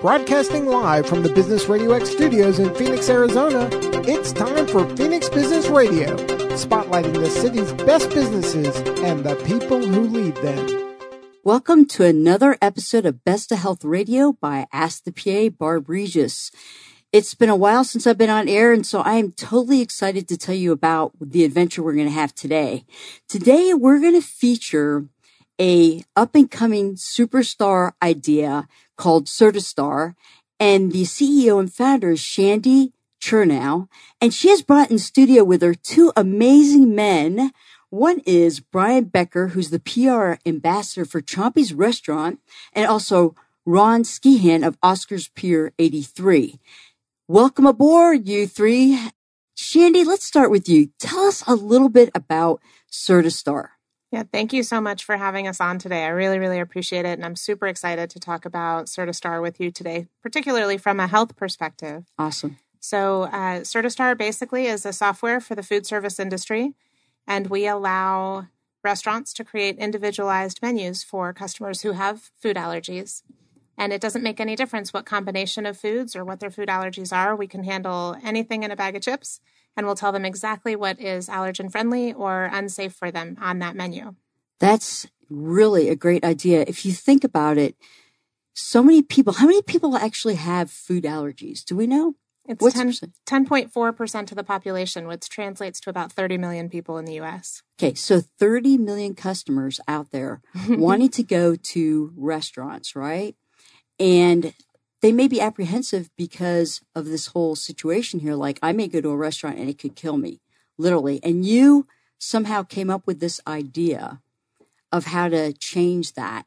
Broadcasting live from the Business Radio X studios in Phoenix, Arizona, it's time for Phoenix Business Radio, spotlighting the city's best businesses and the people who lead them. Welcome to another episode of Best of Health Radio by Ask the PA, Barb Regis. It's been a while since I've been on air, and so I am totally excited to tell you about the adventure we're going to have today. Today, we're going to feature a up-and-coming superstar idea called Certistar, and the CEO and founder is Shandy Chernow, and she has brought in studio with her two amazing men. One is Brian Becker, who's the PR ambassador for Chompie's Restaurant, and also Ron Skehan of Oscar's Pier 83. Welcome aboard, you three. Shandy, let's start with you. Tell us a little bit about Certistar. Yeah, thank you so much for having us on today. I really, appreciate it. And I'm super excited to talk about Certistar with you today, particularly from a health perspective. Awesome. So Certistar basically is a software for the food service industry, and we allow restaurants to create individualized menus for customers who have food allergies. And it doesn't make any difference what combination of foods or what their food allergies are. We can handle anything in a bag of chips, and we'll tell them exactly what is allergen-friendly or unsafe for them on that menu. That's really a great idea. If you think about it, so many people, how many people actually have food allergies? Do we know? It's 10.4% of the population, which translates to about 30 million people in the U.S. Okay, so 30 million customers out there wanting to go to restaurants, right? And they may be apprehensive because of this whole situation here. Like, I may go to a restaurant and it could kill me, literally. And you somehow came up with this idea of how to change that.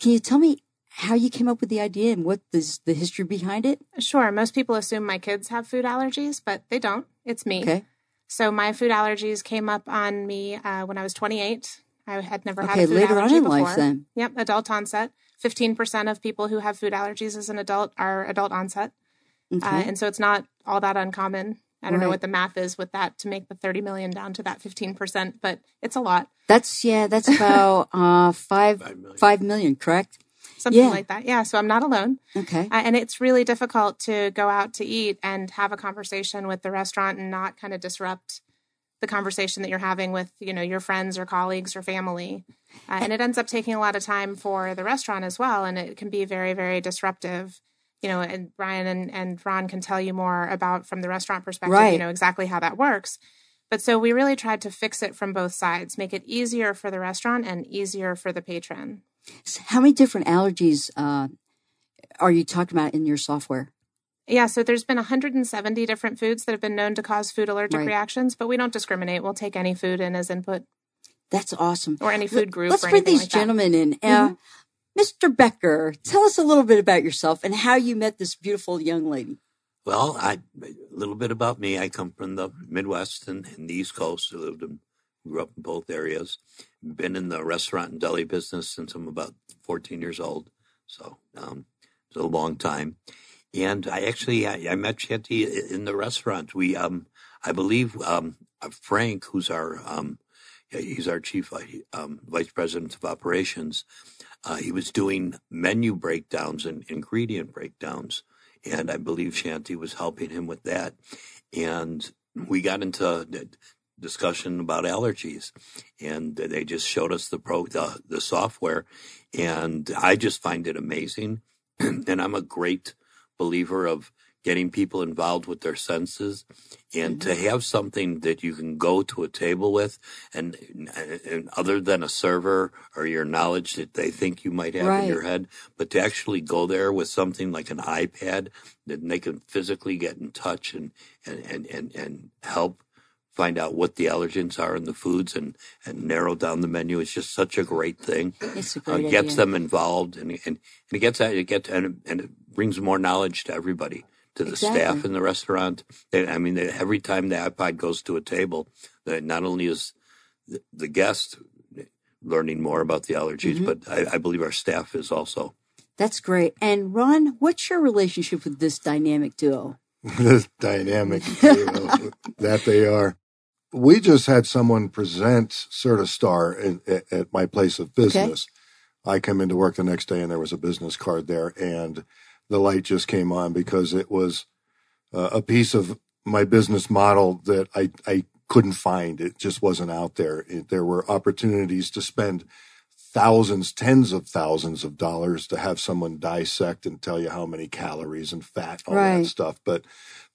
Can you tell me how you came up with the idea and what is the history behind it? Sure. Most people assume my kids have food allergies, but they don't. It's me. Okay. So my food allergies came up on me when I was 28. I had never had a food allergy before. Okay, later on in life then. Yep, adult onset. 15% of people who have food allergies as an adult are adult onset. Okay. And so it's not all that uncommon. I don't know what the math is with that to make the 30 million down to that 15%, but it's a lot. That's, that's about 5 million, correct? Something like that. Yeah. So I'm not alone. Okay. And it's really difficult to go out to eat and have a conversation with the restaurant and not kind of disrupt the conversation that you're having with, you know, your friends or colleagues or family. And it ends up taking a lot of time for the restaurant as well. And it can be very, very disruptive, you know, and Brian and Ron can tell you more about from the restaurant perspective, you know, exactly how that works. But so we really tried to fix it from both sides, make it easier for the restaurant and easier for the patron. So how many different allergies are you talking about in your software? Yeah, so there's been 170 different foods that have been known to cause food allergic reactions, but we don't discriminate. We'll take any food in as input. That's awesome. Or any food group. Let's bring these gentlemen in. Mr. Becker, tell us a little bit about yourself and how you met this beautiful young lady. Well, a little bit about me. I come from the Midwest and the East Coast. I grew up in both areas. Been in the restaurant and deli business since I'm about 14 years old. So it's a long time. And I actually, I met Shandy in the restaurant. We, I believe, Frank, who's our, he's our chief vice president of operations. He was doing menu breakdowns and ingredient breakdowns. And I believe Shandy was helping him with that. And we got into discussion about allergies, and they just showed us the software. And I just find it amazing. And I'm a great believer of getting people involved with their senses, and to have something that you can go to a table with and other than a server or your knowledge that they think you might have in your head, but to actually go there with something like an iPad that they can physically get in touch and help find out what the allergens are in the foods and narrow down the menu. It's just such a great thing. It's a great idea. Gets them involved and it gets out, and it brings more knowledge to everybody, to the staff in the restaurant. I mean, every time the iPod goes to a table, not only is the guest learning more about the allergies, but I believe our staff is also. That's great. And Ron, what's your relationship with this dynamic duo? This dynamic duo that they are. We just had someone present Certistar at my place of business. Okay. I come into work the next day and there was a business card there, and the light just came on, because it was a piece of my business model that I couldn't find. It just wasn't out there. There were opportunities to spend thousands, tens of thousands of dollars to have someone dissect and tell you how many calories and fat, all right, that stuff. But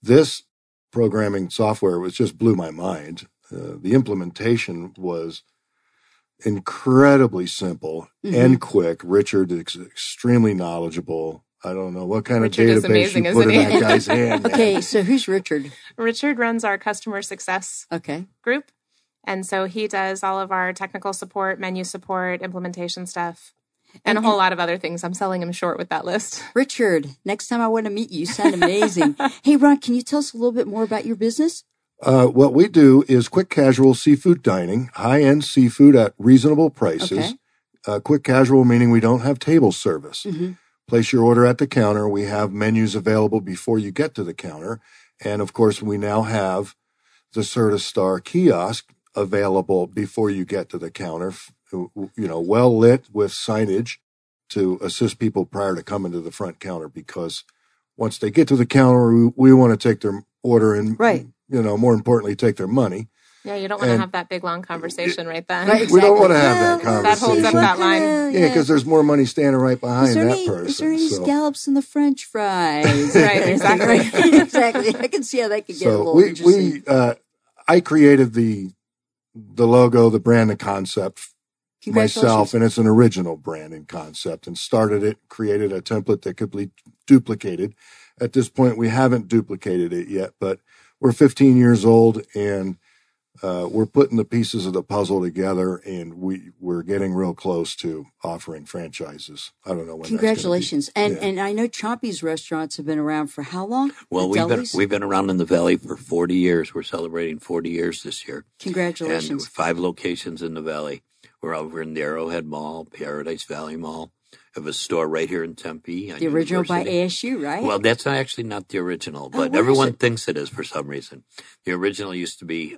this programming software was just blew my mind. The implementation was incredibly simple and quick. Richard is extremely knowledgeable. I don't know what kind Richard of database amazing, you put in that guy's hand. Okay, so who's Richard? Richard runs our customer success group. And so he does all of our technical support, menu support, implementation stuff, and a whole lot of other things. I'm selling him short with that list. Richard, next time I want to meet you. You sound amazing. Hey, Ron, can you tell us a little bit more about your business? What we do is quick casual seafood dining, high-end seafood at reasonable prices. Okay. Quick casual meaning we don't have table service. Mm-hmm. Place your order at the counter. We have menus available before you get to the counter. And, of course, we now have the Certistar kiosk available before you get to the counter, you know, well lit with signage to assist people prior to coming to the front counter, because once they get to the counter, we want to take their order and, you know, more importantly, take their money. Yeah, you don't want to have that big, long conversation right then. Right, exactly. We don't want to have that conversation. That holds up that line. Yeah, because there's more money standing right behind that person. Is there any scallops in the French fries? Right, exactly. Exactly. I can see how that could get a little interesting. I created the logo, the brand and concept myself, and it's an original brand and concept, and started it, created a template that could be duplicated. At this point, we haven't duplicated it yet, but we're 15 years old, and we're putting the pieces of the puzzle together, and we're getting real close to offering franchises. I don't know when. Congratulations. That's going to be. And I know Chompie's restaurants have been around for how long? Well, we've been around in the Valley for 40 years. We're celebrating 40 years this year. Congratulations. And 5 locations in the Valley. We're over in the Arrowhead Mall, Paradise Valley Mall. I have a store right here in Tempe. The original University by ASU, right? Well, that's actually not the original, but everyone thinks it is for some reason. The original used to be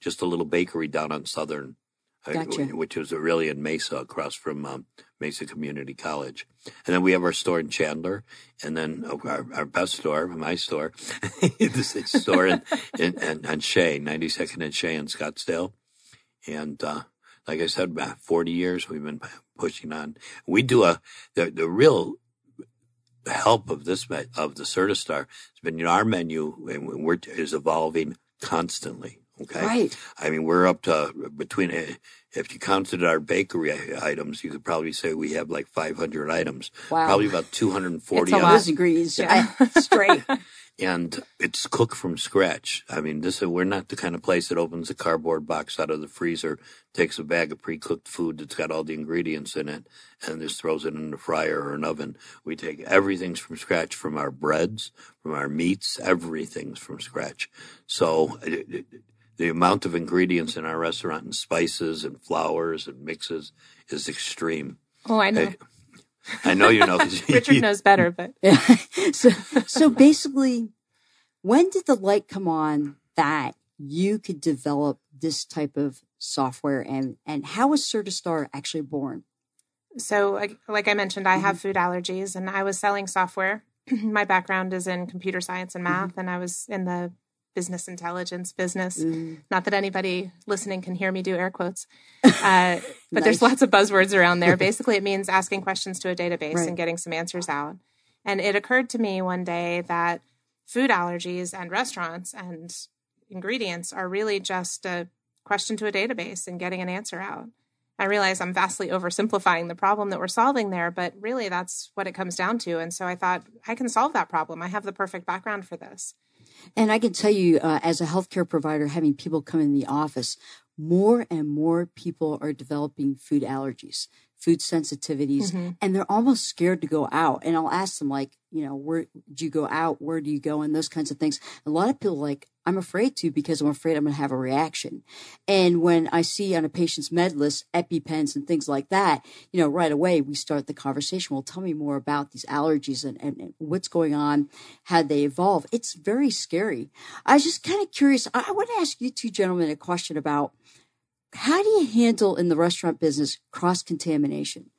just a little bakery down on Southern, which was really in Mesa, across from Mesa Community College. And then we have our store in Chandler, and then our best store, my store, this store on Shea, 92nd and Shea in Scottsdale. And like I said, about 40 years we've been pushing on. We do the real help of the Certistar has been, you know, our menu is evolving constantly. Okay, right. I mean, we're up to between, if you counted our bakery items, you could probably say we have like 500 items. Wow, probably about 240. It's a lot. Degrees, yeah, straight. And it's cooked from scratch. I mean, we're not the kind of place that opens a cardboard box out of the freezer, takes a bag of pre-cooked food that's got all the ingredients in it, and just throws it in the fryer or an oven. We take everything from scratch, from our breads, from our meats, everything's from scratch. So the amount of ingredients in our restaurant, and spices and flours and mixes, is extreme. Oh, I know. I know you know. Richard knows better, but so basically, when did the light come on that you could develop this type of software, and how was Certistar actually born? So, like I mentioned, I have food allergies, and I was selling software. My background is in computer science and math, and I was in the business intelligence business. Not that anybody listening can hear me do air quotes, but there's lots of buzzwords around there. Basically, it means asking questions to a database and getting some answers out. And it occurred to me one day that food allergies and restaurants and ingredients are really just a question to a database and getting an answer out. I realize I'm vastly oversimplifying the problem that we're solving there, but really that's what it comes down to. And so I thought, I can solve that problem. I have the perfect background for this. And I can tell you, as a healthcare provider, having people come in the office, more and more people are developing food allergies, food sensitivities, and they're almost scared to go out. And I'll ask them, like, you know, where do you go out? Where do you go? And those kinds of things. A lot of people are like, I'm afraid to, because I'm afraid I'm going to have a reaction. And when I see on a patient's med list, EpiPens and things like that, you know, right away we start the conversation. Well, tell me more about these allergies and what's going on, how they evolve. It's very scary. I was just kind of curious. I want to ask you two gentlemen a question about how do you handle in the restaurant business cross-contamination?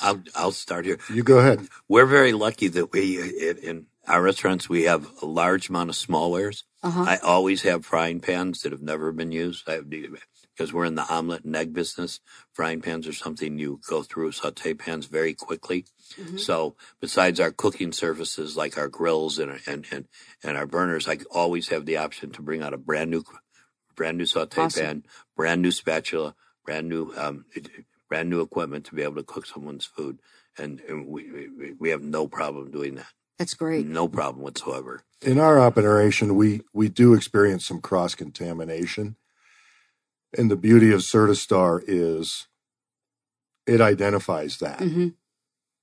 I'll start here. You go ahead. We're very lucky that we, in our restaurants, we have a large amount of small wares. Uh-huh. I always have frying pans that have never been used. Because we're in the omelet and egg business. Frying pans are something you go through saute pans very quickly. Mm-hmm. So besides our cooking surfaces like our grills and our burners, I always have the option to bring out a brand new saute awesome. Pan, brand new spatula, brand new equipment to be able to cook someone's food. And we have no problem doing that. That's great. No problem whatsoever. In our operation, we do experience some cross-contamination. And the beauty of Certistar is it identifies that. Mm-hmm.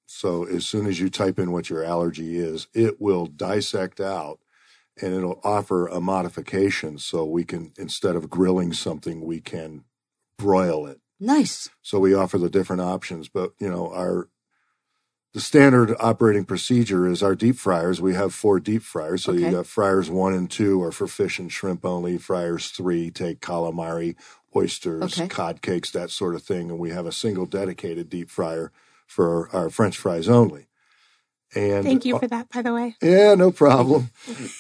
So as soon as you type in what your allergy is, it will dissect out and it'll offer a modification. So we can, instead of grilling something, we can broil it. Nice. So we offer the different options. But, you know, the standard operating procedure is our deep fryers. We have 4 deep fryers. So okay. You got fryers 1 and 2 are for fish and shrimp only. Fryers 3 take calamari, oysters, okay. cod cakes, that sort of thing. And we have a single dedicated deep fryer for our French fries only. And thank you for that, by the way. Yeah, no problem.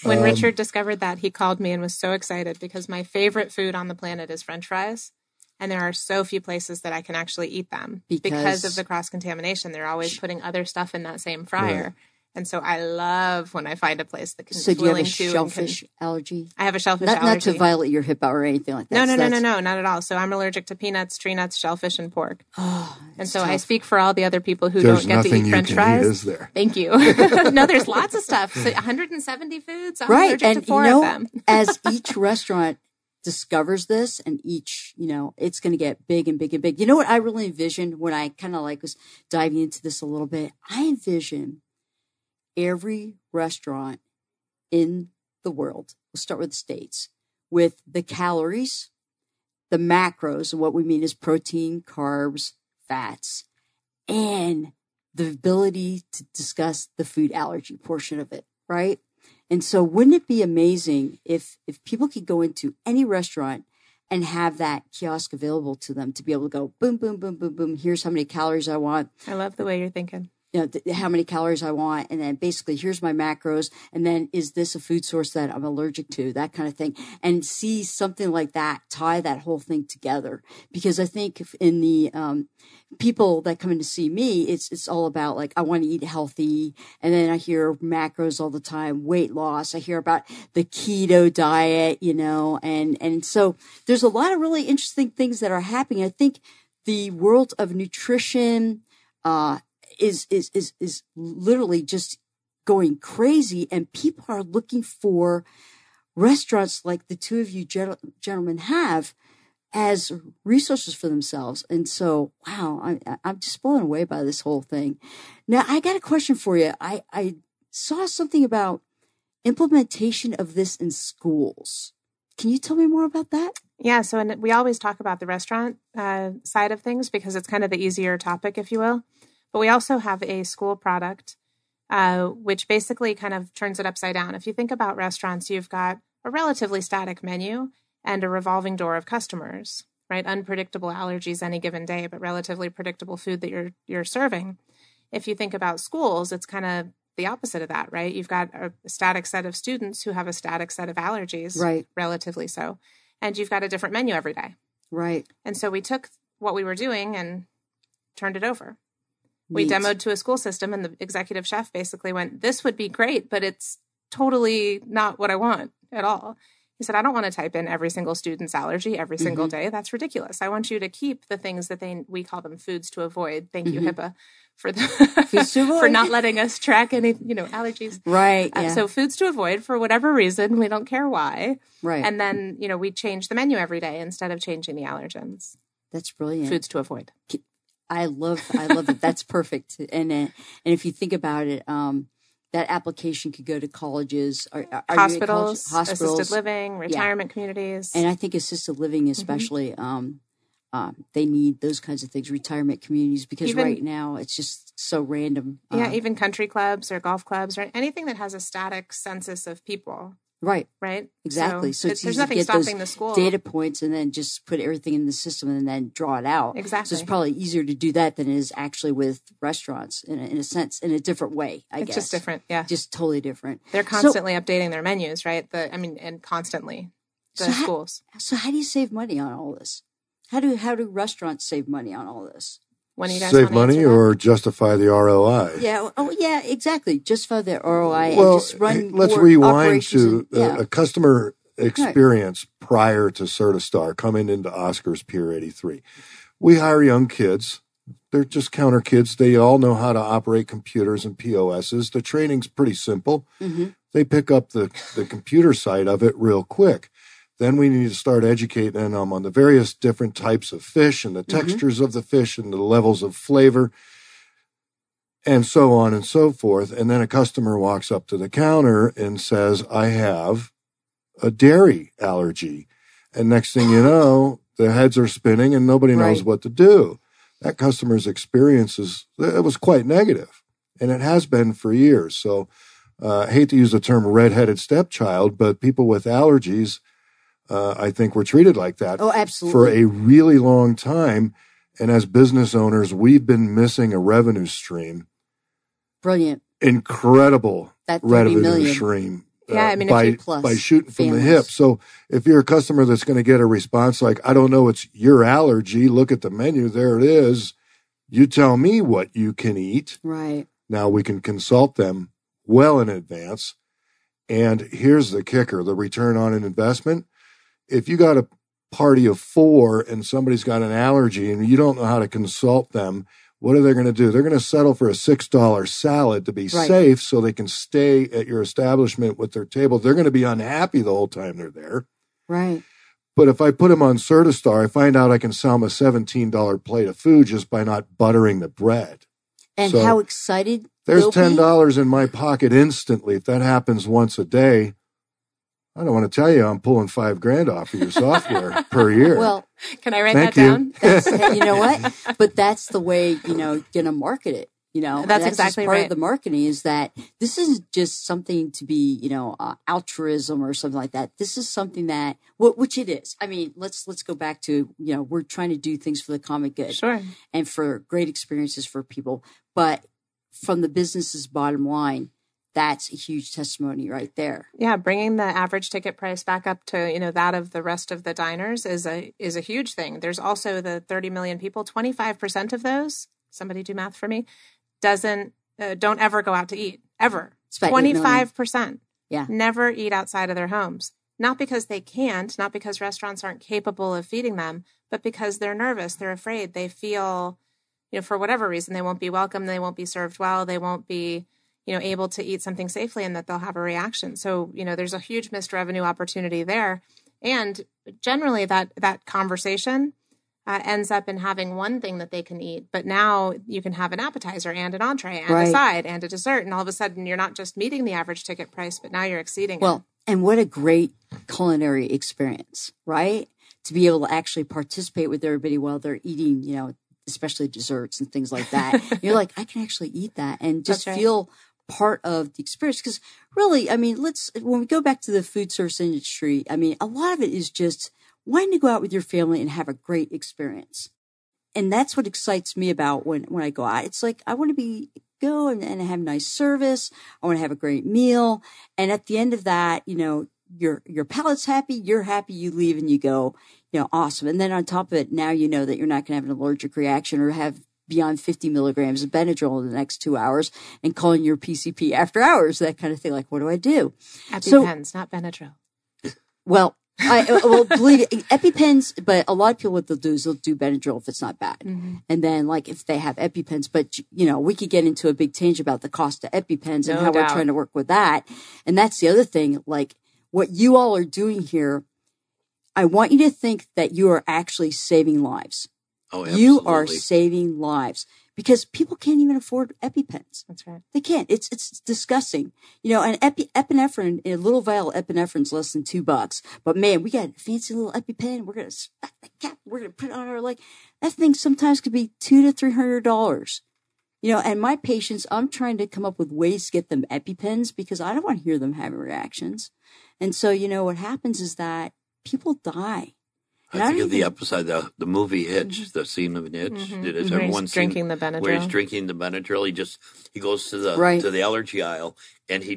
When Richard discovered that, he called me and was so excited because my favorite food on the planet is French fries. And there are so few places that I can actually eat them because of the cross-contamination. They're always putting other stuff in that same fryer. Right. And so I love when I find a place that can. So do you have a shellfish allergy? I have a shellfish allergy. Not to violate your HIPAA or anything like that. No, not at all. So I'm allergic to peanuts, tree nuts, shellfish, and pork. Oh, and so tough. I speak for all the other people who don't get to eat French fries. Eat, is there? Thank you. No, there's lots of stuff. So 170 foods. I'm allergic to 4 of them. As each restaurant discovers this, and each, you know, it's going to get big and big and big. You know what I really envisioned when I kind of like was diving into this a little bit? I envision every restaurant in the world. We'll start with the States with the calories, the macros, and what we mean is protein, carbs, fats, and the ability to discuss the food allergy portion of it, right? And so wouldn't it be amazing if people could go into any restaurant and have that kiosk available to them to be able to go boom, boom, boom, boom, boom. Here's how many calories I want. I love the way you're thinking. You know, how many calories I want. And then basically here's my macros. And then is this a food source that I'm allergic to? That kind of thing. And see something like that, tie that whole thing together. Because I think in the people that come in to see me, it's all about like, I want to eat healthy. And then I hear macros all the time, weight loss. I hear about the keto diet, you know, and so there's a lot of really interesting things that are happening. I think the world of nutrition, is literally just going crazy, and people are looking for restaurants like the two of you gentlemen have as resources for themselves. And so, wow, I'm just blown away by this whole thing. Now, I got a question for you. I saw something about implementation of this in schools. Can you tell me more about that? Yeah, so and we always talk about the restaurant side of things because it's kind of the easier topic, if you will. But we also have a school product, which basically kind of turns it upside down. If you think about restaurants, you've got a relatively static menu and a revolving door of customers, right? Unpredictable allergies any given day, but relatively predictable food that you're serving. If you think about schools, it's kind of the opposite of that, right? You've got a static set of students who have a static set of allergies, right? Relatively so. And you've got a different menu every day. Right. And so we took what we were doing and turned it over. We demoed to a school system, and the executive chef basically went, this would be great, but it's totally not what I want at all. He said, I don't want to type in every single student's allergy every single mm-hmm. day. That's ridiculous. I want you to keep the things that we call them foods to avoid. Thank mm-hmm. you, HIPAA, for not letting us track any, you know, allergies. Right. Yeah. So foods to avoid for whatever reason. We don't care why. Right. And then, you know, we change the menu every day instead of changing the allergens. That's brilliant. Foods to avoid. I love it. That's perfect. And if you think about it, that application could go to colleges, hospitals, assisted living, retirement communities. And I think assisted living, especially, mm-hmm. They need those kinds of things, retirement communities, because right now it's just so random. Even country clubs or golf clubs or anything that has a static census of people. Right. Right. Exactly. So it's there's nothing stopping the school. Data points and then just put everything in the system and then draw it out. Exactly. So it's probably easier to do that than it is actually with restaurants in a sense, in a different way, I guess. It's just different. Yeah. Just totally different. They're constantly updating their menus, right? Schools. So how do you save money on all this? How do restaurants save money on all this? When you guys save money or justify the ROI? Yeah. Oh, yeah. Exactly. Justify the ROI. Well, and just run. Let's rewind to a customer experience prior to Certistar coming into Oscar's Pier 83. We hire young kids. They're just counter kids. They all know how to operate computers and POSs. The training's pretty simple. Mm-hmm. They pick up the computer side of it real quick. Then we need to start educating them on the various different types of fish and the textures of the fish and the levels of flavor and so on and so forth. And then a customer walks up to the counter and says, I have a dairy allergy. And next thing you know, the heads are spinning and nobody knows what to do. That customer's experience was quite negative, and it has been for years. So I hate to use the term redheaded stepchild, but people with allergies I think we're treated like that for a really long time. And as business owners, we've been missing a revenue stream. Brilliant. Incredible revenue stream. Yeah, by shooting from the hip. So if you're a customer that's going to get a response like, I don't know, it's your allergy. Look at the menu. There it is. You tell me what you can eat. Right. Now we can consult them well in advance. And here's the kicker, the return on an investment. If you got a party of four and somebody's got an allergy and you don't know how to consult them, what are they going to do? They're going to settle for a $6 salad to be safe so they can stay at your establishment with their table. They're going to be unhappy the whole time they're there. Right. But if I put them on Certistar, I find out I can sell them a $17 plate of food just by not buttering the bread. And so how excited there's $10 in my pocket instantly. If that happens once a day, I don't want to tell you I'm pulling $5,000 off of your software per year. Well, can I write that down? You know what? But that's the way, going to market it. That's exactly part of the marketing is that this isn't just something to be, altruism or something like that. This is something that, which it is. Let's go back to, we're trying to do things for the common good and for great experiences for people. But from the business's bottom line, that's a huge testimony right there. Yeah, bringing the average ticket price back up to, that of the rest of the diners is a huge thing. There's also the 30 million people, 25% of those, somebody do math for me, don't ever go out to eat, ever. 25%. Yeah. Never eat outside of their homes. Not because they can't, not because restaurants aren't capable of feeding them, but because they're nervous, they're afraid, they feel, for whatever reason, they won't be welcome, they won't be served well, they won't be able to eat something safely and that they'll have a reaction. So, there's a huge missed revenue opportunity there. And generally that conversation ends up in having one thing that they can eat. But now you can have an appetizer and an entree and a side and a dessert. And all of a sudden you're not just meeting the average ticket price, but now you're exceeding it. And what a great culinary experience, right? To be able to actually participate with everybody while they're eating, especially desserts and things like that. You're like, I can actually eat that and just feel part of the experience. Because really, when we go back to the food service industry, a lot of it is just wanting to go out with your family and have a great experience. And that's what excites me about when I go out. It's like, I want to go and have nice service. I want to have a great meal. And at the end of that, your palate's happy, you're happy, you leave and you go, awesome. And then on top of it, now that you're not going to have an allergic reaction or have beyond 50 milligrams of Benadryl in the next 2 hours and calling your PCP after hours, that kind of thing. Like, what do I do? EpiPens, not Benadryl. Well, believe it, EpiPens, but a lot of people, what they'll do is they'll do Benadryl if it's not bad. Mm-hmm. And then if they have EpiPens, but we could get into a big tangent about the cost of EpiPens and how we're trying to work with that. And that's the other thing, what you all are doing here, I want you to think that you are actually saving lives. Oh, absolutely. You are saving lives because people can't even afford EpiPens. That's right. They can't. It's disgusting. An epinephrine, a little vial of epinephrine's less than $2. But man, we got a fancy little EpiPen. We're going to smack the cap. We're going to put it on our leg. That thing sometimes could be $200 to $300. You know, and my patients, I'm trying to come up with ways to get them EpiPens because I don't want to hear them having reactions. And so, you know, what happens is that people die. And I think of the episode, the movie Itch, mm-hmm. the scene of an itch. Mm-hmm. Has everyone he's seen drinking the Benadryl. Where he's drinking the Benadryl. He goes to the to the allergy aisle, and he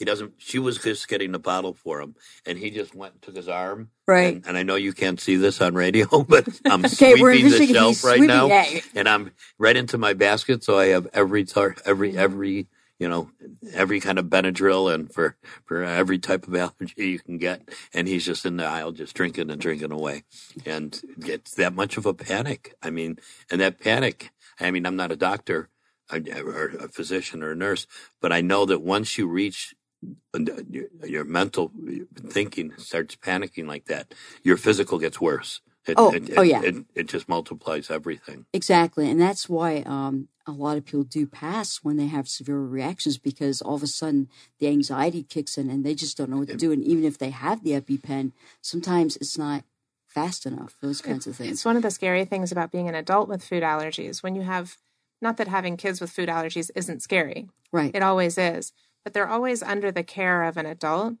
doesn't. She was just getting a bottle for him, and he just went and took his arm. Right. And I know you can't see this on radio, but I'm sweeping the shelf right now, and I'm right into my basket, so I have every. You know, every kind of Benadryl and for every type of allergy you can get. And he's just in the aisle just drinking away. And it's that much of a panic. I mean, and that panic, I mean, I'm not a doctor or a physician or a nurse, but I know that once you reach your mental thinking starts panicking like that, your physical gets worse. It just multiplies everything. Exactly. And that's why a lot of people do pass when they have severe reactions, because all of a sudden the anxiety kicks in and they just don't know what to do. And even if they have the EpiPen, sometimes it's not fast enough, those kinds of things. It's one of the scary things about being an adult with food allergies. When you have, not that having kids with food allergies isn't scary. Right. It always is. But they're always under the care of an adult.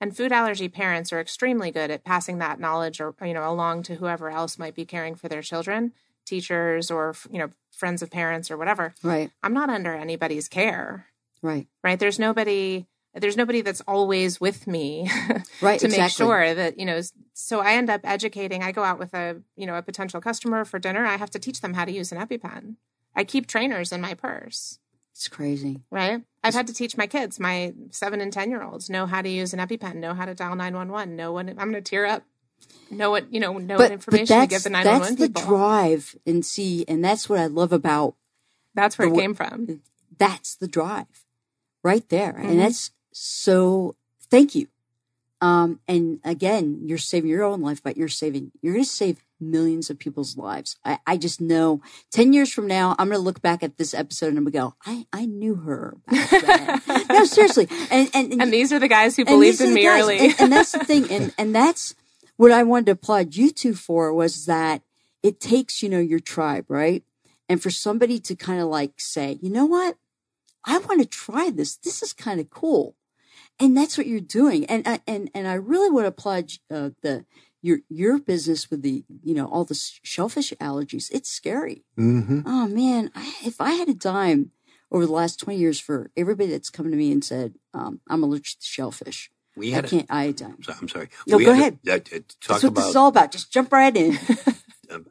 And food allergy parents are extremely good at passing that knowledge, or along to whoever else might be caring for their children, teachers, or friends of parents, or whatever. Right. I'm not under anybody's care. Right. Right. There's nobody that's always with me. Right. Make sure that So I end up educating. I go out with a potential customer for dinner. I have to teach them how to use an EpiPen. I keep trainers in my purse. It's crazy. Right? I've had to teach my kids, my 7 and 10-year-olds, know how to use an EpiPen, know how to dial 911, know when I'm going to tear up, know what information to give the 911 people. That's the drive, and that's what I love about. That's where it came from. That's the drive right there. Mm-hmm. And that's so, thank you. And again, you're saving your own life, but you're going to save millions of people's lives. I just know 10 years from now, I'm going to look back at this episode and I'm going to go, I knew her back then. No, seriously. And these are the guys who believed in me early. And that's the thing. And that's what I wanted to applaud you two for, was that it takes, your tribe, right? And for somebody to kind of like say, you know what? I want to try this. This is kind of cool. And that's what you're doing. And I really want to applaud your business with the, all the shellfish allergies. It's scary. Mm-hmm. Oh, man. If I had a dime over the last 20 years for everybody that's come to me and said, I'm allergic to shellfish. I'm sorry. No, go ahead. That's what this is all about. Just jump right in.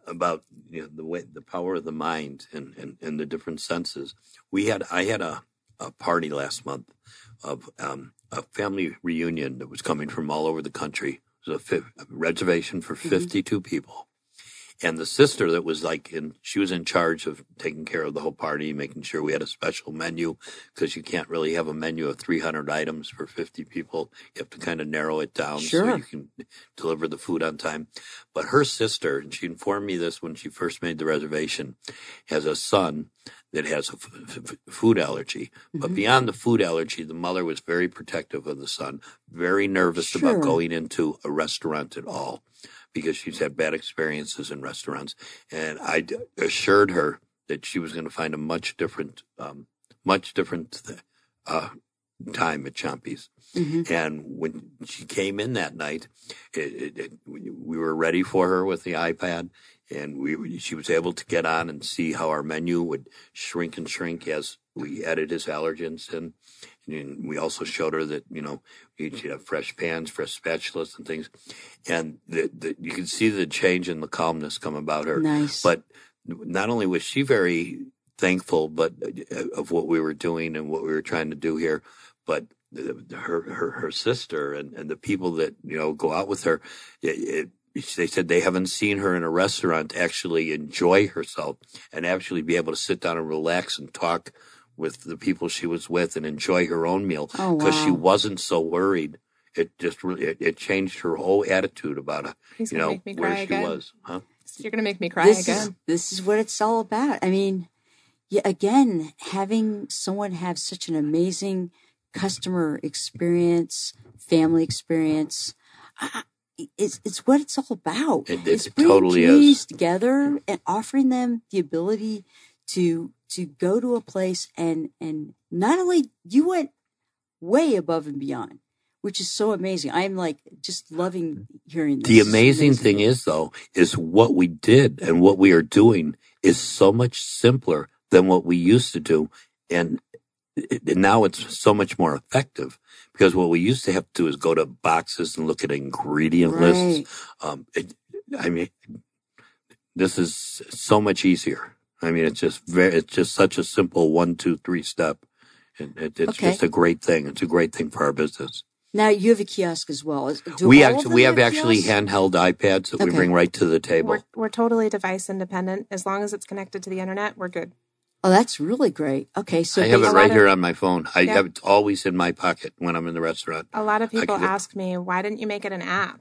About the power of the mind and the different senses. I had a party last month of a family reunion that was coming from all over the country. It was a reservation for 52 people. And the sister that was she was in charge of taking care of the whole party, making sure we had a special menu, because you can't really have a menu of 300 items for 50 people. You have to kind of narrow it down so you can deliver the food on time. But her sister, and she informed me this when she first made the reservation, has a son that has a food allergy. Mm-hmm. But beyond the food allergy, the mother was very protective of the son, very nervous about going into a restaurant at all, because she's had bad experiences in restaurants. And I assured her that she was going to find a much different time at Chompie's. Mm-hmm. And when she came in that night, we were ready for her with the iPad, and she was able to get on and see how our menu would shrink as we added his allergens in. And we also showed her that, you should have fresh pans, fresh spatulas and things. And you can see the change in the calmness come about her. Nice. But not only was she very thankful of what we were doing and what we were trying to do here, but her sister and the people that, go out with her, they said they haven't seen her in a restaurant actually enjoy herself and actually be able to sit down and relax and talk with the people she was with and enjoy her own meal, because she wasn't so worried. It just really it changed her whole attitude about where she was. Huh? You're going to make me cry again. This is what it's all about. I mean, yeah, again, having someone have such an amazing customer experience, family experience. It's what it's all about. It's bringing communities together and offering them the ability to go to a place and not only you went way above and beyond, which is so amazing. I'm like just loving hearing this. The amazing thing is, though, is what we did and what we are doing is so much simpler than what we used to do. And now it's so much more effective, because what we used to have to do is go to boxes and look at ingredient lists. I mean, this is so much easier. I mean, it's just such a simple 1, 2, 3 step. It's just a great thing. It's a great thing for our business. Now you have a kiosk as well. We have handheld iPads that we bring right to the table. We're totally device independent. As long as it's connected to the internet, we're good. Oh, that's really great. Okay, so I have it right here on my phone. I have it always in my pocket when I'm in the restaurant. A lot of people ask me, "Why didn't you make it an app?"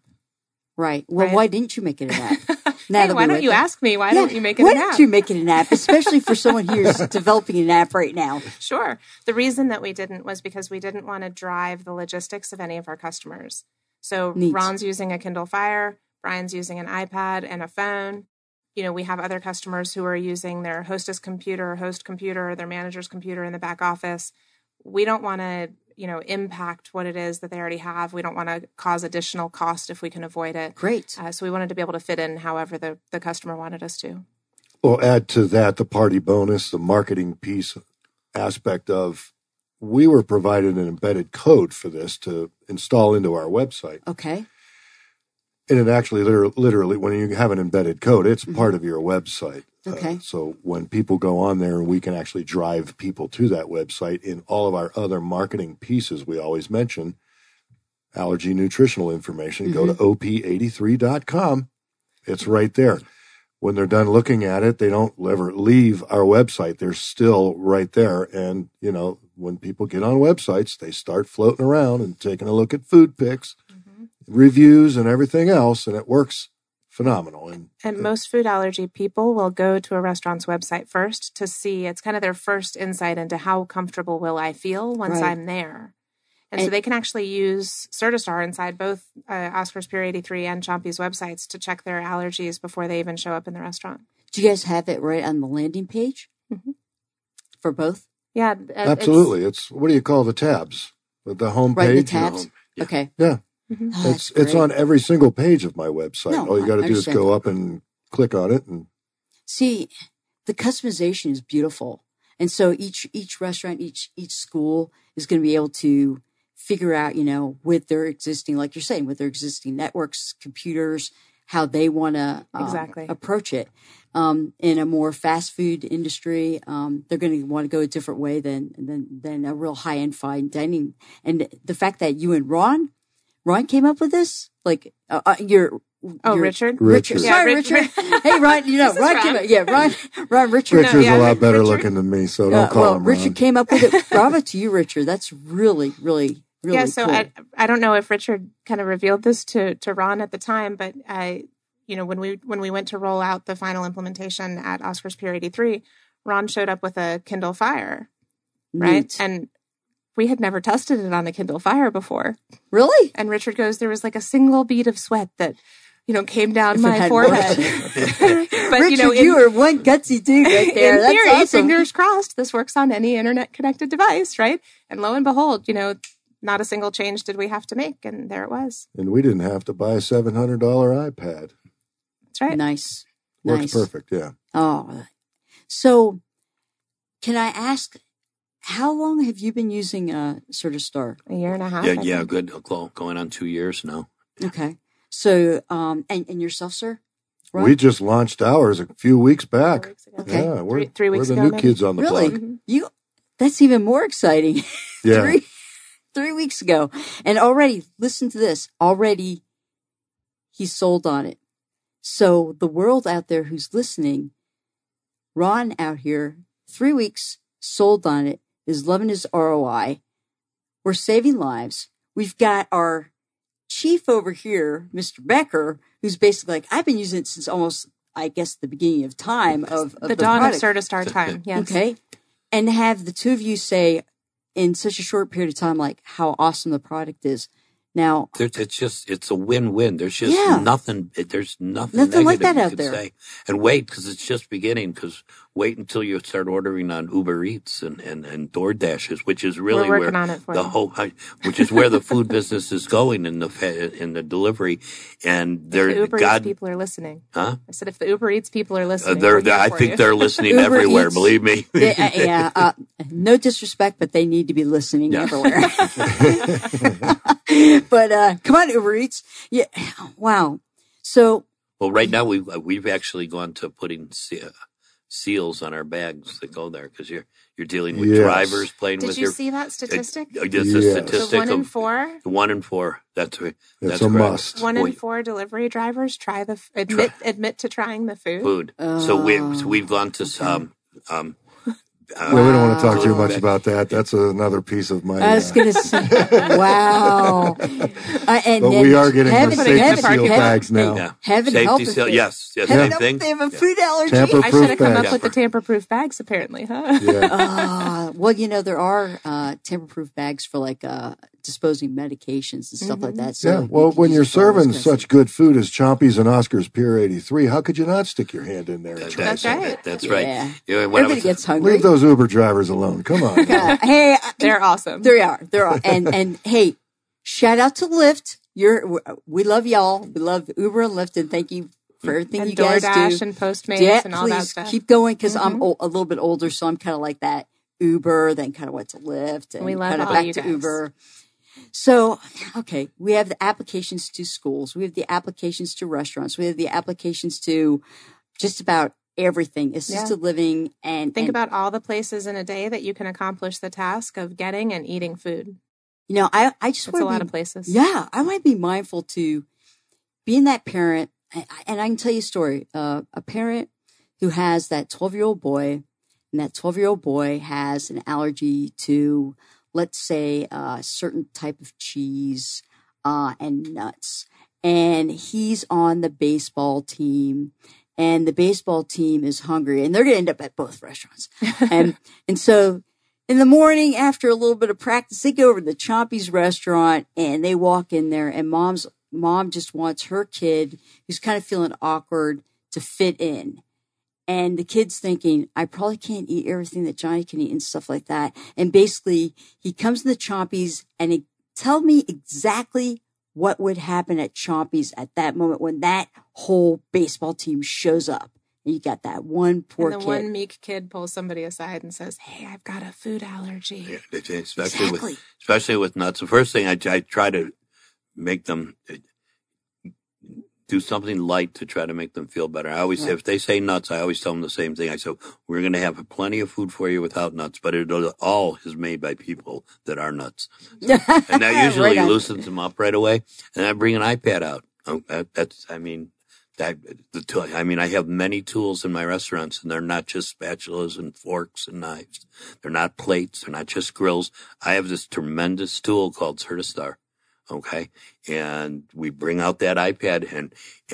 Right. Well, why didn't you make it an app? Hey, why don't you ask me? Why don't you make it an app? Why don't you make it an app, especially for someone who's developing an app right now? Sure. The reason that we didn't was because we didn't want to drive the logistics of any of our customers. So Ron's using a Kindle Fire, Brian's using an iPad and a phone. You know, we have other customers who are using their hostess computer, host computer, their manager's computer in the back office. We don't want to, you know, impact what it is that they already have. We don't want to cause additional cost if we can avoid it. Great. So we wanted to be able to fit in however the customer wanted us to. Well, add to that the party bonus, the marketing piece aspect of, we were provided an embedded code for this to install into our website. Okay. And it actually, literally, when you have an embedded code, it's part of your website. Okay. So when people go on there, we can actually drive people to that website. In all of our other marketing pieces, we always mention allergy nutritional information. Go to OP83.com. It's right there. When they're done looking at it, they don't ever leave our website. They're still right there. And, you know, when people get on websites, they start floating around and taking a look at food pics, reviews, and everything else, and it works phenomenal. And most food allergy people will go to a restaurant's website first to see, it's kind of their first insight into how comfortable will I feel once I'm there. And so they can actually use Certistar inside both Oscar's Pier 83 and Chompie's websites to check their allergies before they even show up in the restaurant. Do you guys have it right on the landing page for both? Yeah. Absolutely. It's, what do you call the tabs? The home page? Right, the tabs? Yeah. Okay. Yeah. Oh, it's on every single page of my website. All you got to do is go up and click on it. And see, the customization is beautiful. And so each restaurant, each school is going to be able to figure out, you know, with their existing, like you're saying, with their existing networks, computers, how they want to approach it. In a more fast food industry, they're going to want to go a different way than a real high-end fine dining. And the fact that you and Ron came up with this? Like, Richard. Yeah, sorry, Richard. Hey, Ron, you know, Ron came up. Yeah, Ron, Richard. Richard's a lot better looking than me, so don't call him Richard. Richard came up with it. Bravo to you, Richard. That's really, really, really cool. Yeah, so cool. I don't know if Richard kind of revealed this to Ron at the time, but, you know, when we went to roll out the final implementation at Oscar's Pier 83, Ron showed up with a Kindle Fire, right? Neat. And we had never tested it on the Kindle Fire before. Really? And Richard goes, there was like a single bead of sweat that, you know, came down my forehead. But Richard, you know, you were one gutsy dude right there. That's theory, awesome. Fingers crossed, this works on any internet-connected device, right? And lo and behold, you know, not a single change did we have to make, and there it was. And we didn't have to buy a $700 iPad. That's right. Nice. Works perfect, yeah. Oh, so can I ask, how long have you been using Certistar? A year and a half. Yeah, good. Going on 2 years now. Okay. So, and yourself, sir? Ron? We just launched ours a few weeks back. 3 weeks ago. Okay. Yeah, we're, three weeks we're the ago, new maybe? Kids on the block. Really? You? That's even more exciting. Yeah. Three weeks ago, and already listen to this. Already, he sold on it. So the world out there who's listening, Ron out here, 3 weeks sold on it. Is loving his ROI. We're saving lives. We've got our chief over here, Mr. Becker, who's basically like, I've been using it since almost, I guess, the beginning of time of the dawn product. Of Certistar time. Yes. Okay. And have the two of you say in such a short period of time, like how awesome the product is. Now it's a win-win. There's just nothing like that out there. Say. And wait, because it's just beginning. Because wait until you start ordering on Uber Eats and DoorDashes, which is really where the whole, which is where the food business is going in the delivery. And they're, if the Uber Eats people are listening. Huh? I said, if the Uber Eats people are listening, they're listening everywhere. Eats, believe me. Yeah. No disrespect, but they need to be listening everywhere. But come on, Uber Eats. Yeah. Wow. So. Well, right now we've actually gone to putting seals on our bags that go there because you're dealing with drivers playing with your. Did you see that statistic? It's a statistic. So 1 in 4. 1 in 4. That's right. That's a must. 1 in 4 delivery drivers admit to trying the food. So we've gone to some. Well, we don't want to talk too much about that. That's another piece of my. I was going to say, wow. But we are getting safety seal bags now. Safety seal, yes. Heaven help, they have a food allergy. I should have come up with the tamper-proof bags, apparently, huh? Yeah. Well, there are tamper-proof bags for like disposing medications and stuff like that. So well, when you're serving such good food as Chompie's and Oscar's Pier 83, how could you not stick your hand in there? That's right. That's right. Yeah. Everybody gets hungry. Leave those Uber drivers alone. Come on. Hey, they're awesome. They are. And hey, shout out to Lyft. We love y'all. We love Uber and Lyft, and thank you for everything you guys do. And DoorDash and Postmates and all that stuff. Keep going because I'm a little bit older, so I'm kind of like that Uber, then kind of went to Lyft, and we love kind of back to Uber. So, okay, we have the applications to schools. We have the applications to restaurants. We have the applications to just about everything. Assisted living. And think about all the places in a day that you can accomplish the task of getting and eating food. I just want to be a lot of places. Yeah, I want to be mindful to being that parent. And I can tell you a story. A parent who has that 12-year-old boy, and that 12-year-old boy has an allergy to, let's say, a certain type of cheese and nuts. And he's on the baseball team, and the baseball team is hungry, and they're going to end up at both restaurants. And so in the morning, after a little bit of practice, they go over to the Chompie's restaurant, and they walk in there, and mom just wants her kid, who's kind of feeling awkward, to fit in. And the kid's thinking, I probably can't eat everything that Johnny can eat and stuff like that. And basically, he comes to the Chompie's and tell me exactly what would happen at Chompie's at that moment when that whole baseball team shows up. And you got that one poor kid. And the one meek kid pulls somebody aside and says, hey, I've got a food allergy. Yeah, especially with nuts. The first thing I try to make them do something light to try to make them feel better. I always say, if they say nuts, I always tell them the same thing. I say, we're going to have plenty of food for you without nuts, but it all is made by people that are nuts. So, and that usually loosens them up right away. And I bring an iPad out. I have many tools in my restaurants, and they're not just spatulas and forks and knives. They're not plates. They're not just grills. I have this tremendous tool called Certistar. Okay, and we bring out that iPad,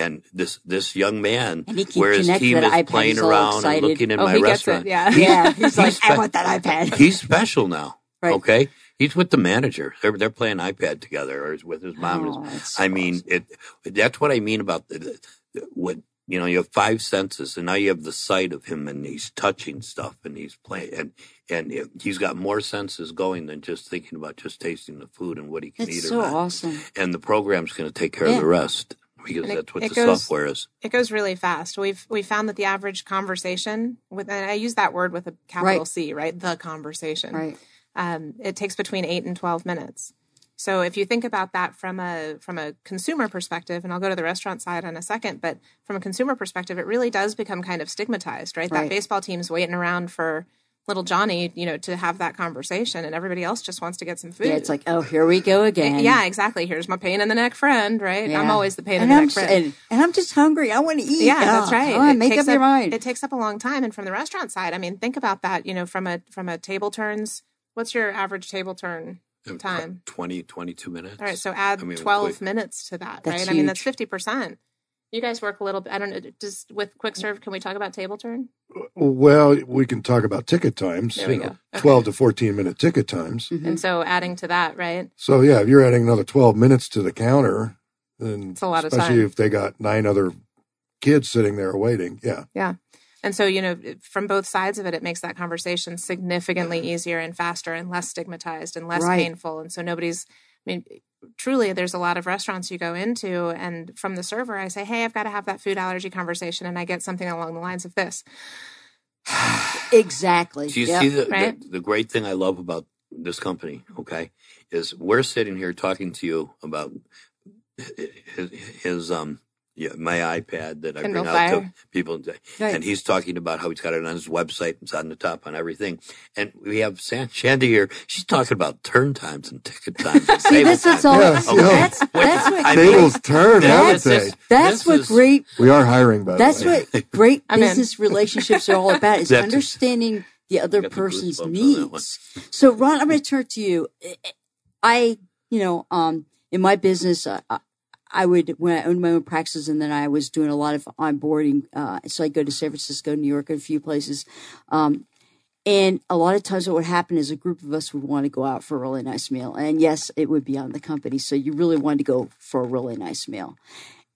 and this young man, where his team is playing around and looking in my restaurant. He's like, I want that iPad. He's special now. Right. Okay, he's with the manager. They're playing iPad together, or he's with his mom. That's what I mean about what. You have five senses, and now you have the sight of him, and he's touching stuff, and he's playing, and he's got more senses going than just thinking about just tasting the food and what he can eat. It's so awesome. And the program's going to take care of the rest because that's what the software is. It goes really fast. We found that the average conversation with, and I use that word with a capital C, right? The conversation, right? It takes between 8 and 12 minutes. So if you think about that from a consumer perspective, and I'll go to the restaurant side in a second, but from a consumer perspective, it really does become kind of stigmatized, right? That baseball team's waiting around for little Johnny, to have that conversation, and everybody else just wants to get some food. Yeah, it's like, oh, here we go again. Yeah, exactly. Here's my pain in the neck friend, right? Yeah. I'm always the pain in the neck friend. And I'm just hungry. I want to eat. Yeah, that's right. Make up your mind. It takes up a long time. And from the restaurant side, I mean, think about that, from a table turns. What's your average table turn time? 22 minutes. All right, so add 12 minutes to that, right? Huge. That's 50%. You guys work a little bit. I don't know. Just with quick serve, can we talk about table turn? Well, we can talk about ticket times. There we go. 12 to 14-minute ticket times. Mm-hmm. And so adding to that, right? So, yeah, if you're adding another 12 minutes to the counter, then it's a lot of time. Especially if they got 9 other kids sitting there waiting. Yeah. And so, you know, from both sides of it, it makes that conversation significantly easier and faster and less stigmatized and less painful. And so nobody's, I mean, truly, there's a lot of restaurants you go into and from the server, I say, hey, I've got to have that food allergy conversation. And I get something along the lines of this. Exactly. Do you see the great thing I love about this company, okay, is we're sitting here talking to you about his my iPad that I Kindle bring out Fire. To people and, and he's talking about how he's got it on his website. It's on the top on everything. And we have Shandy here. She's talking about turn times and ticket times. And see, this is all. That's what tables turn. That's what great. We are hiring. By that's the way. What great business relationships are all about. Is understanding the other person's needs. On so, Ron, I'm going to turn to you. In my business, I would, when I owned my own practices and then I was doing a lot of onboarding. So I'd go to San Francisco, New York, and a few places. And a lot of times what would happen is a group of us would want to go out for a really nice meal. And yes, it would be on the company. So you really wanted to go for a really nice meal.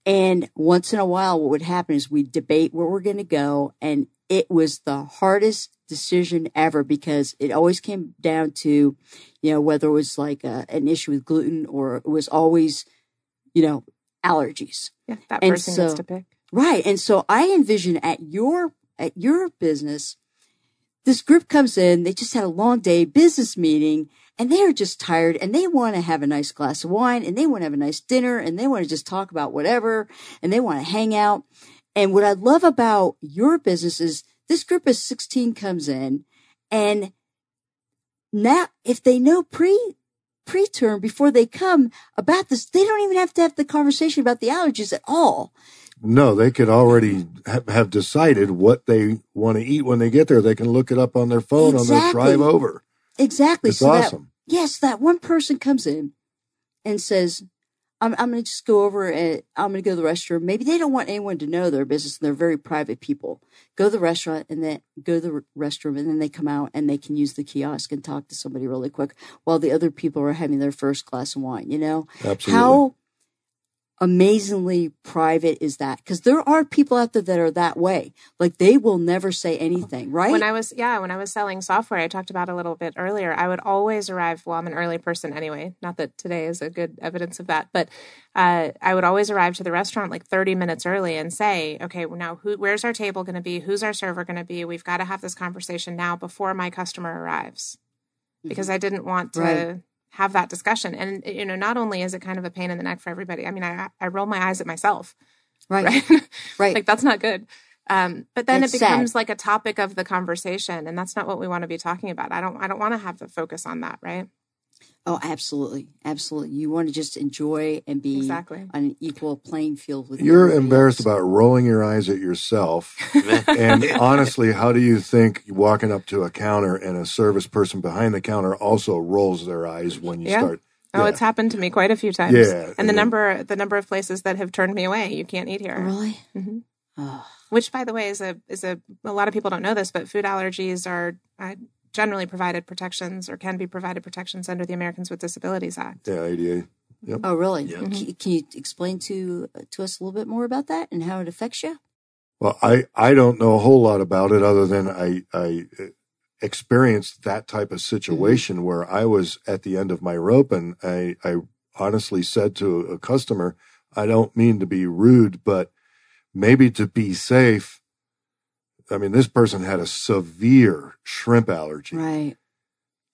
And once in a while, what would happen is we'd debate where we're going to go. And it was the hardest decision ever because it always came down to, you know, whether it was like an issue with gluten or it was always, you know, allergies. Yeah, that person gets to pick. Right. And so I envision at your business, this group comes in, they just had a long day business meeting and they are just tired and they want to have a nice glass of wine and they want to have a nice dinner and they want to just talk about whatever and they want to hang out. And what I love about your business is this group of 16 comes in and now if they know preterm before they come about this, they don't even have to have the conversation about the allergies at all. No, they could already have decided what they want to eat when they get there. They can look it up on their phone on their drive over. Exactly. It's so awesome. That one person comes in and says, I'm going to just go over and I'm going to go to the restaurant. Maybe they don't want anyone to know their business and they're very private people. Go to the restroom and then they come out and they can use the kiosk and talk to somebody really quick while the other people are having their first glass of wine, you know? Absolutely. How amazingly private is that? Because there are people out there that are that way. Like they will never say anything, right? When I was selling software, I talked about a little bit earlier, I would always arrive. Well, I'm an early person anyway. Not that today is a good evidence of that, but I would always arrive to the restaurant like 30 minutes early and say, okay, now where's our table going to be? Who's our server going to be? We've got to have this conversation now before my customer arrives because I didn't want to... Right. have that discussion. And, you know, not only is it kind of a pain in the neck for everybody. I mean, I roll my eyes at myself. Right. Right. Like that's not good. But then it becomes sad. Like a topic of the conversation and that's not what we want to be talking about. I don't want to have the focus on that. Right. Oh, absolutely. Absolutely. You want to just enjoy and be on an equal playing field with you're embarrassed about rolling your eyes at yourself. And honestly, how do you think walking up to a counter and a service person behind the counter also rolls their eyes when you start? Oh, it's happened to me quite a few times. Yeah, and the number of places that have turned me away. You can't eat here. Really? Mm-hmm. Oh. Which, by the way, is a lot of people don't know this, but food allergies are generally provided protections or can be provided protections under the Americans with Disabilities Act. Yeah, ADA. Yep. Oh, really? Yep. Mm-hmm. Can you explain to us a little bit more about that and how it affects you? Well, I don't know a whole lot about it other than I experienced that type of situation where I was at the end of my rope and I honestly said to a customer, I don't mean to be rude, but maybe to be safe, I mean, this person had a severe shrimp allergy. Right.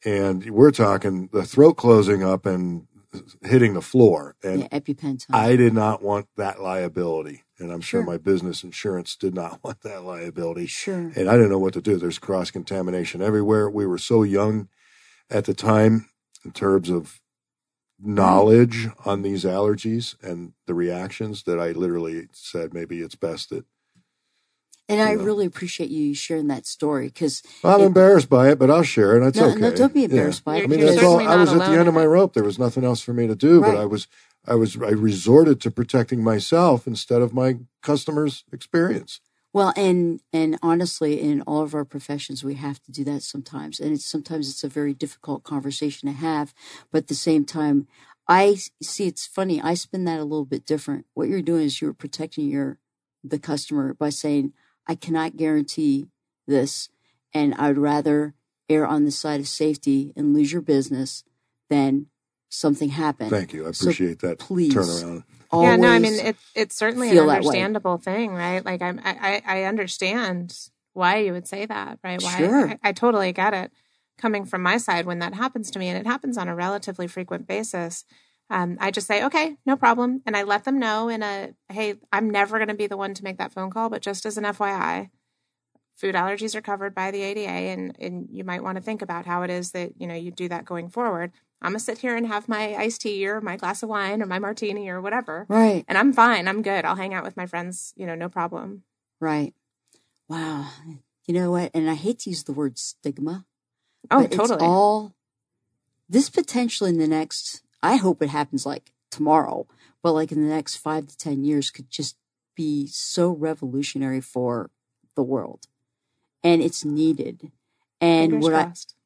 And we're talking the throat closing up and hitting the floor. And EpiPen time. I did not want that liability. And I'm sure my business insurance did not want that liability. Sure. And I didn't know what to do. There's cross-contamination everywhere. We were so young at the time in terms of knowledge on these allergies and the reactions that I literally said maybe it's best that. And I really appreciate you sharing that story because I'm embarrassed by it, but I'll share it. It's okay. No, don't be embarrassed by it. I mean, that's all. I was at the end of my rope. There was nothing else for me to do, but I resorted to protecting myself instead of my customer's experience. Well, and honestly, in all of our professions, we have to do that sometimes, and sometimes it's a very difficult conversation to have. But at the same time, I see it's funny. I spin that a little bit different. What you're doing is you're protecting the customer by saying, I cannot guarantee this, and I'd rather err on the side of safety and lose your business than something happen. Thank you. I appreciate that turnaround. Yeah, no, I mean, it's certainly an understandable thing, right? Like, I understand why you would say that, right? Why? Sure. I totally get it. Coming from my side, when that happens to me, and it happens on a relatively frequent basis, I just say, okay, no problem. And I let them know hey, I'm never going to be the one to make that phone call, but just as an FYI, food allergies are covered by the ADA, and you might want to think about how it is that, you do that going forward. I'm going to sit here and have my iced tea or my glass of wine or my martini or whatever. Right. And I'm fine. I'm good. I'll hang out with my friends, no problem. Right. Wow. You know what? And I hate to use the word stigma. Oh, totally. It's all this potential in the next, I hope it happens like tomorrow, but like in the next 5 to 10 years could just be so revolutionary for the world. And it's needed. And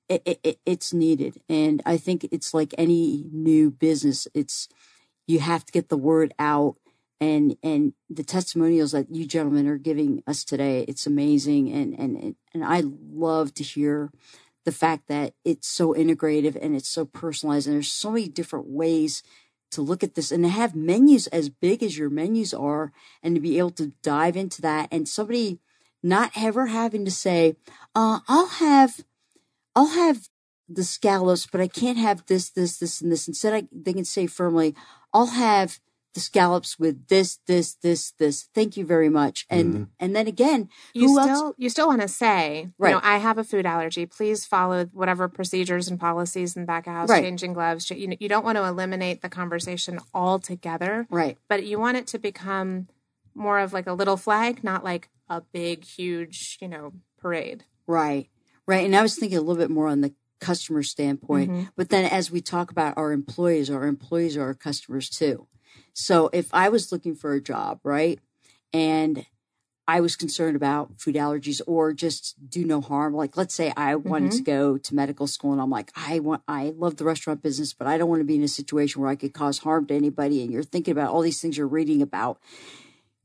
it's needed. And I think it's like any new business. You have to get the word out, and the testimonials that you gentlemen are giving us today, it's amazing. And I love to hear the fact that it's so integrative and it's so personalized, and there's so many different ways to look at this, and to have menus as big as your menus are, and to be able to dive into that, and somebody not ever having to say, I'll have the scallops, but I can't have this, this, this, and this. Instead, they can say firmly, I'll have the scallops with this, this, this, this. Thank you very much. And and then again, you still want to say, right, I have a food allergy. Please follow whatever procedures and policies in the back of house, right, changing gloves. You don't want to eliminate the conversation altogether. Right. But you want it to become more of like a little flag, not like a big, huge, parade. Right. Right. And I was thinking a little bit more on the customer standpoint. Mm-hmm. But then as we talk about our employees are our customers too. So if I was looking for a job, right, and I was concerned about food allergies or just do no harm, like let's say I wanted to go to medical school and I'm like, I love the restaurant business, but I don't want to be in a situation where I could cause harm to anybody. And you're thinking about all these things you're reading about.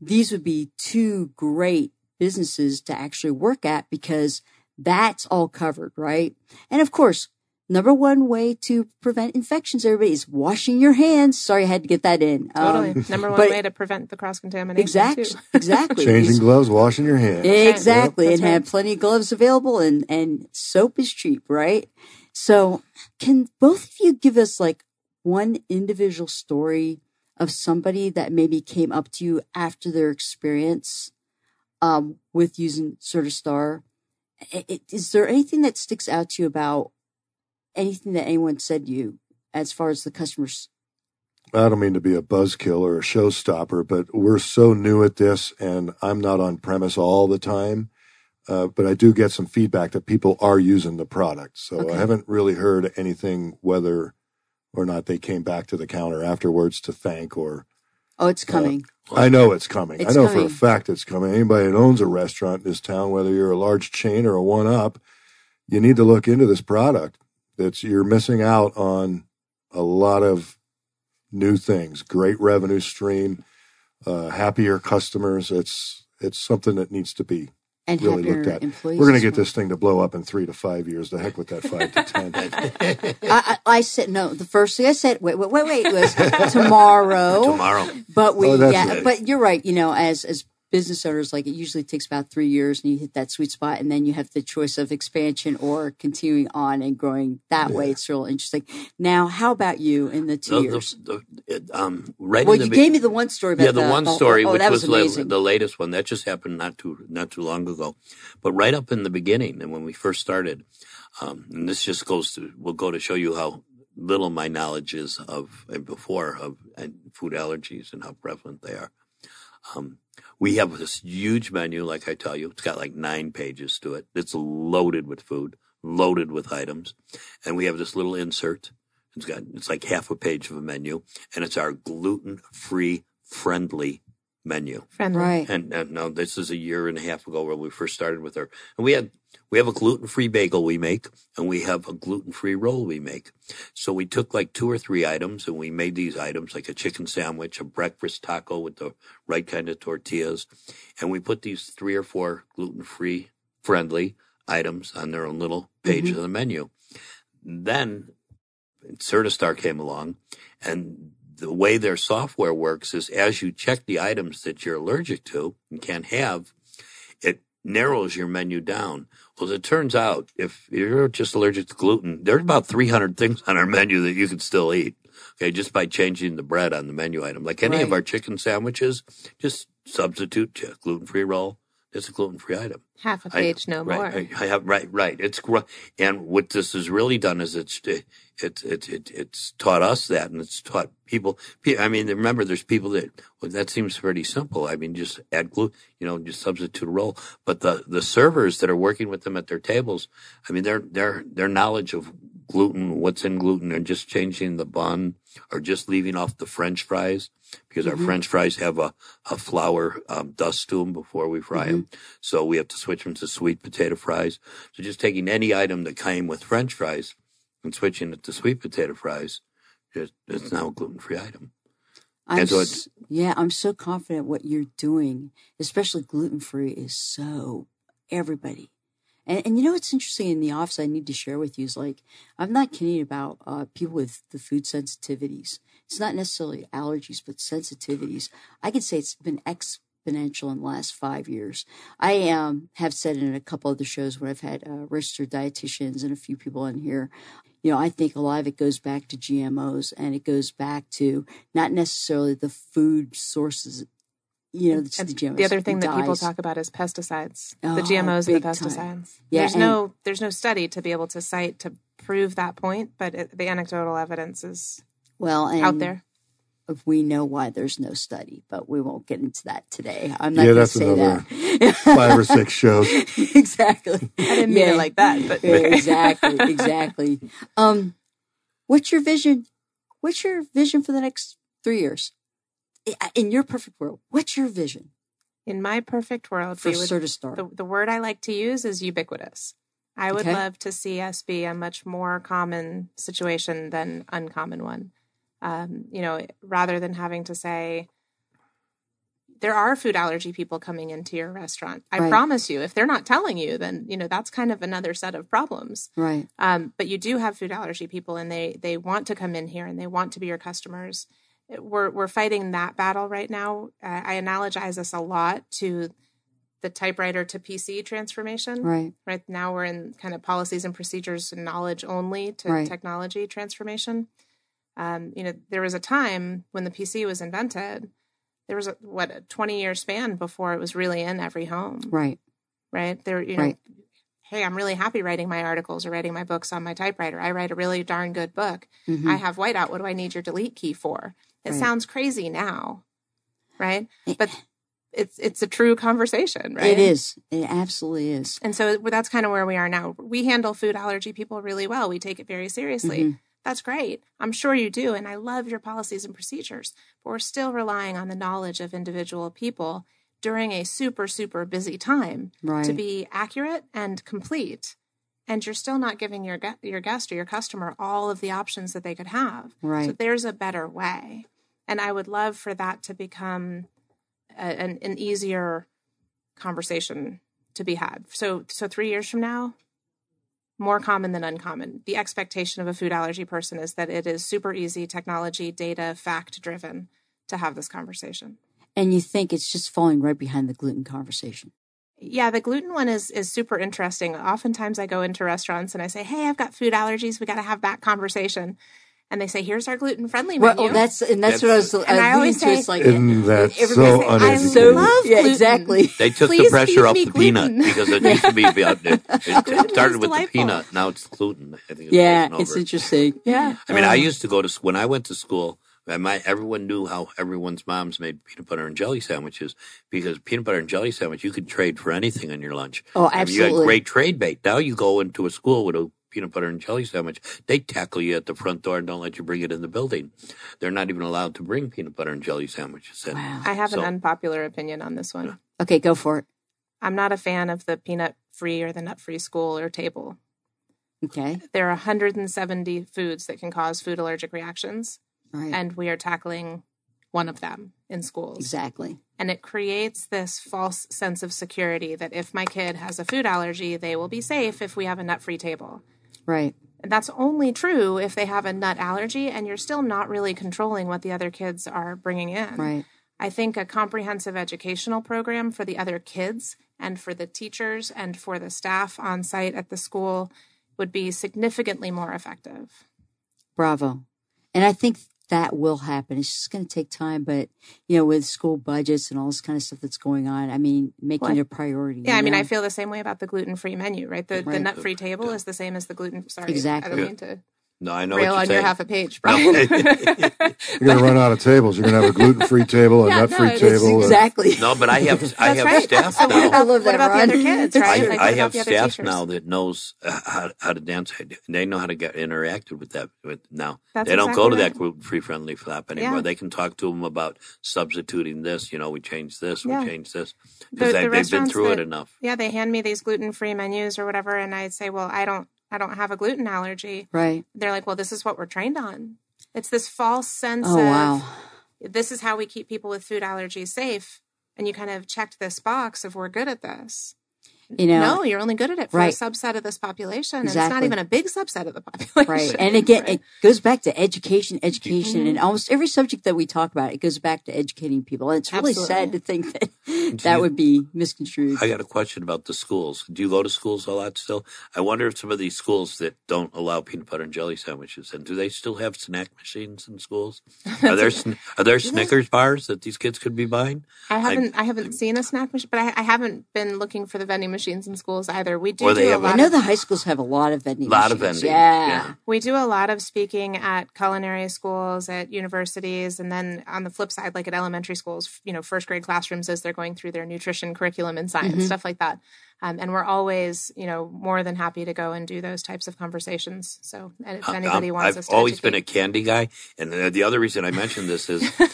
These would be two great businesses to actually work at because that's all covered, right? And of course, number one way to prevent infections, everybody, is washing your hands. Sorry, I had to get that in. Totally. Number one way to prevent the cross-contamination, too. Exactly. Changing gloves, washing your hands. Exactly. Yep, and have plenty of gloves available, and soap is cheap, right? So can both of you give us like one individual story of somebody that maybe came up to you after their experience with using Certistar? Is there anything that sticks out to you about anything that anyone said to you as far as the customers? I don't mean to be a buzzkill or a showstopper, but we're so new at this, and I'm not on premise all the time. But I do get some feedback that people are using the product. So I haven't really heard anything whether or not they came back to the counter afterwards to thank or... Oh, it's coming. I know it's coming. I know for a fact it's coming. Anybody that owns a restaurant in this town, whether you're a large chain or a one-up, you need to look into this product. You're missing out on a lot of new things, great revenue stream, happier customers. It's something that needs to be really looked at. We're going to get this thing to blow up in 3 to 5 years. The heck with that 5 to 10. I said, no, the first thing I said, wait, was tomorrow. Tomorrow. But right. But you're right. As business owners, like it usually takes about 3 years and you hit that sweet spot, and then you have the choice of expansion or continuing on and growing that way. It's real interesting. Now, how about you in the 2 years? You gave me the one story about which was the latest one. That just happened not too long ago. But right up in the beginning and when we first started, and this just will go to show you how little my knowledge is of food allergies and how prevalent they are. We have this huge menu, like I tell you. It's got like 9 pages to it. It's loaded with food, loaded with items. And we have this little insert. It's like half a page of a menu. And it's our gluten-free, friendly menu. Friendly. Right. And no, this is a year and a half ago when we first started with her. And we had We have a gluten-free bagel we make, and we have a gluten-free roll we make. So we took like 2 or 3 items, and we made these items like a chicken sandwich, a breakfast taco with the right kind of tortillas, and we put these 3 or 4 gluten-free friendly items on their own little page of the menu. Then Certistar came along, and the way their software works is as you check the items that you're allergic to and can't have, it narrows your menu down. Well, as it turns out, if you're just allergic to gluten, there's about 300 things on our menu that you can still eat, okay, just by changing the bread on the menu item. Like any of our chicken sandwiches, just substitute gluten-free roll. It's a gluten-free item. Half a page, no more. I have. It's and what this has really done is it's taught us that, and it's taught people. I mean, remember, there's people that that seems pretty simple. I mean, just add gluten, you know, just substitute a roll. But the servers that are working with them at their tables, I mean, their knowledge of gluten, what's in gluten, and just changing the bun or just leaving off the French fries, because our French fries have a flour dust to them before we fry them. So we have to switch them to sweet potato fries. So just taking any item that came with French fries and switching it to sweet potato fries, it's now a gluten-free item. I'm so confident what you're doing, especially gluten-free, is so everybody. And you know what's interesting in the office I need to share with you is, like, I'm not kidding about people with the food sensitivities. It's not necessarily allergies, but sensitivities. I could say it's been exponential in the last 5 years. I have said in a couple of the shows when I've had registered dietitians and a few people in here, you know, I think a lot of it goes back to GMOs, and it goes back to not necessarily the food sources. You know, the GMOs. The other thing that people talk about is pesticides, the GMOs and the pesticides. Yeah, there's no study to be able to cite to prove that point, but the anecdotal evidence is out there. We know why there's no study, but we won't get into that today. I'm not going to say that. Yeah, that's another 5 or 6 shows. Exactly. I didn't mean it like that. But Exactly. What's your vision? What's your vision for the next 3 years? In your perfect world, what's your vision? In my perfect world, for Certistar, the word I like to use is ubiquitous. I would love to see us be a much more common situation than uncommon one. You know, rather than having to say, there are food allergy people coming into your restaurant. I promise you, if they're not telling you, then, you know, that's kind of another set of problems. Right. But you do have food allergy people, and they want to come in here, and they want to be your customers. We're fighting that battle right now. I analogize us a lot to the typewriter to PC transformation. Right now we're in kind of policies and procedures and knowledge only to technology transformation. You know, there was a time when the PC was invented. There was a 20-year span before it was really in every home. Right. There, you know, hey, I'm really happy writing my articles or writing my books on my typewriter. I write a really darn good book. I have whiteout. What do I need your delete key for? It sounds crazy now, right? But it's a true conversation, right? It is. It absolutely is. And so that's kind of where we are now. We handle food allergy people really well. We take it very seriously. That's great. I'm sure you do. And I love your policies and procedures. But we're still relying on the knowledge of individual people during a super, super busy time to be accurate and complete. And you're still not giving your guest or your customer all of the options that they could have. So there's a better way. And I would love for that to become an easier conversation to be had. So 3 years from now, more common than uncommon. The expectation of a food allergy person is that it is super easy, technology, data, fact-driven to have this conversation. And you think it's just falling right behind the gluten conversation. Yeah, the gluten one is super interesting. Oftentimes I go into restaurants and I say, hey, I've got food allergies. We got to have that conversation. And they say, here's our gluten-friendly menu. Well, that's what I was... And I always say... Like, isn't that so uneducated? I love gluten. Exactly. They took the pressure off the peanut because it used to be... It started with the peanut. Now it's gluten. I think. Yeah, it's interesting. Yeah. I mean, I used to go to... When I went to school... everyone knew how everyone's moms made peanut butter and jelly sandwiches, because peanut butter and jelly sandwich, you could trade for anything on your lunch. Oh, absolutely. You had great trade bait. Now you go into a school with a peanut butter and jelly sandwich, they tackle you at the front door and don't let you bring it in the building. They're not even allowed to bring peanut butter and jelly sandwiches in. Wow. I have an unpopular opinion on this one. Okay, go for it. I'm not a fan of the peanut-free or the nut-free school or table. Okay. There are 170 foods that can cause food allergic reactions, right, and we are tackling one of them in schools. Exactly. And it creates this false sense of security that if my kid has a food allergy, they will be safe if we have a nut-free table. Right. And that's only true if they have a nut allergy, and you're still not really controlling what the other kids are bringing in. Right. I think a comprehensive educational program for the other kids and for the teachers and for the staff on site at the school would be significantly more effective. Bravo. And I think that will happen. It's just going to take time, but, you know, with school budgets and all this kind of stuff that's going on, I mean, making it a priority. Yeah, I mean, I feel the same way about the gluten-free menu, right? The nut-free table is the same as the gluten. Sorry, exactly. I don't mean to. No, I know rail what you're on saying. Your half a page, Brian. You're going to run out of tables. You're going to have a gluten-free table, a nut-free table. Exactly. No, but I have staff now. What about the other kids, right? I have staff now that knows how to dance. They know how to get interacted with that now. They don't go to that gluten-free friendly flap anymore. Yeah. They can talk to them about substituting this. You know, we change this, we change this. Because they've been through it enough. Yeah, they hand me these gluten-free menus or whatever, and I say, well, I don't have a gluten allergy. Right. They're like, well, this is what we're trained on. It's this false sense of this is how we keep people with food allergies safe. And you kind of checked this box of we're good at this. You know, no, you're only good at it for a subset of this population. And it's not even a big subset of the population. Right. And again, it goes back to education. Mm-hmm. And almost every subject that we talk about, it goes back to educating people. And it's really sad to think that would be misconstrued. I got a question about the schools. Do you go to schools a lot still? I wonder if some of these schools that don't allow peanut butter and jelly sandwiches, and do they still have snack machines in schools? Are there Snickers bars that these kids could be buying? I haven't seen a snack machine, but I haven't been looking for the vending machines in schools either. We do a lot. I know the high schools have a lot of vending machines. Yeah. We do a lot of speaking at culinary schools, at universities, and then on the flip side, like at elementary schools, you know, first grade classrooms as they're going through their nutrition curriculum and science, stuff like that. And we're always, you know, more than happy to go and do those types of conversations. So, and if anybody wants us to, I've always been a candy guy. And the other reason I mentioned this is, hey,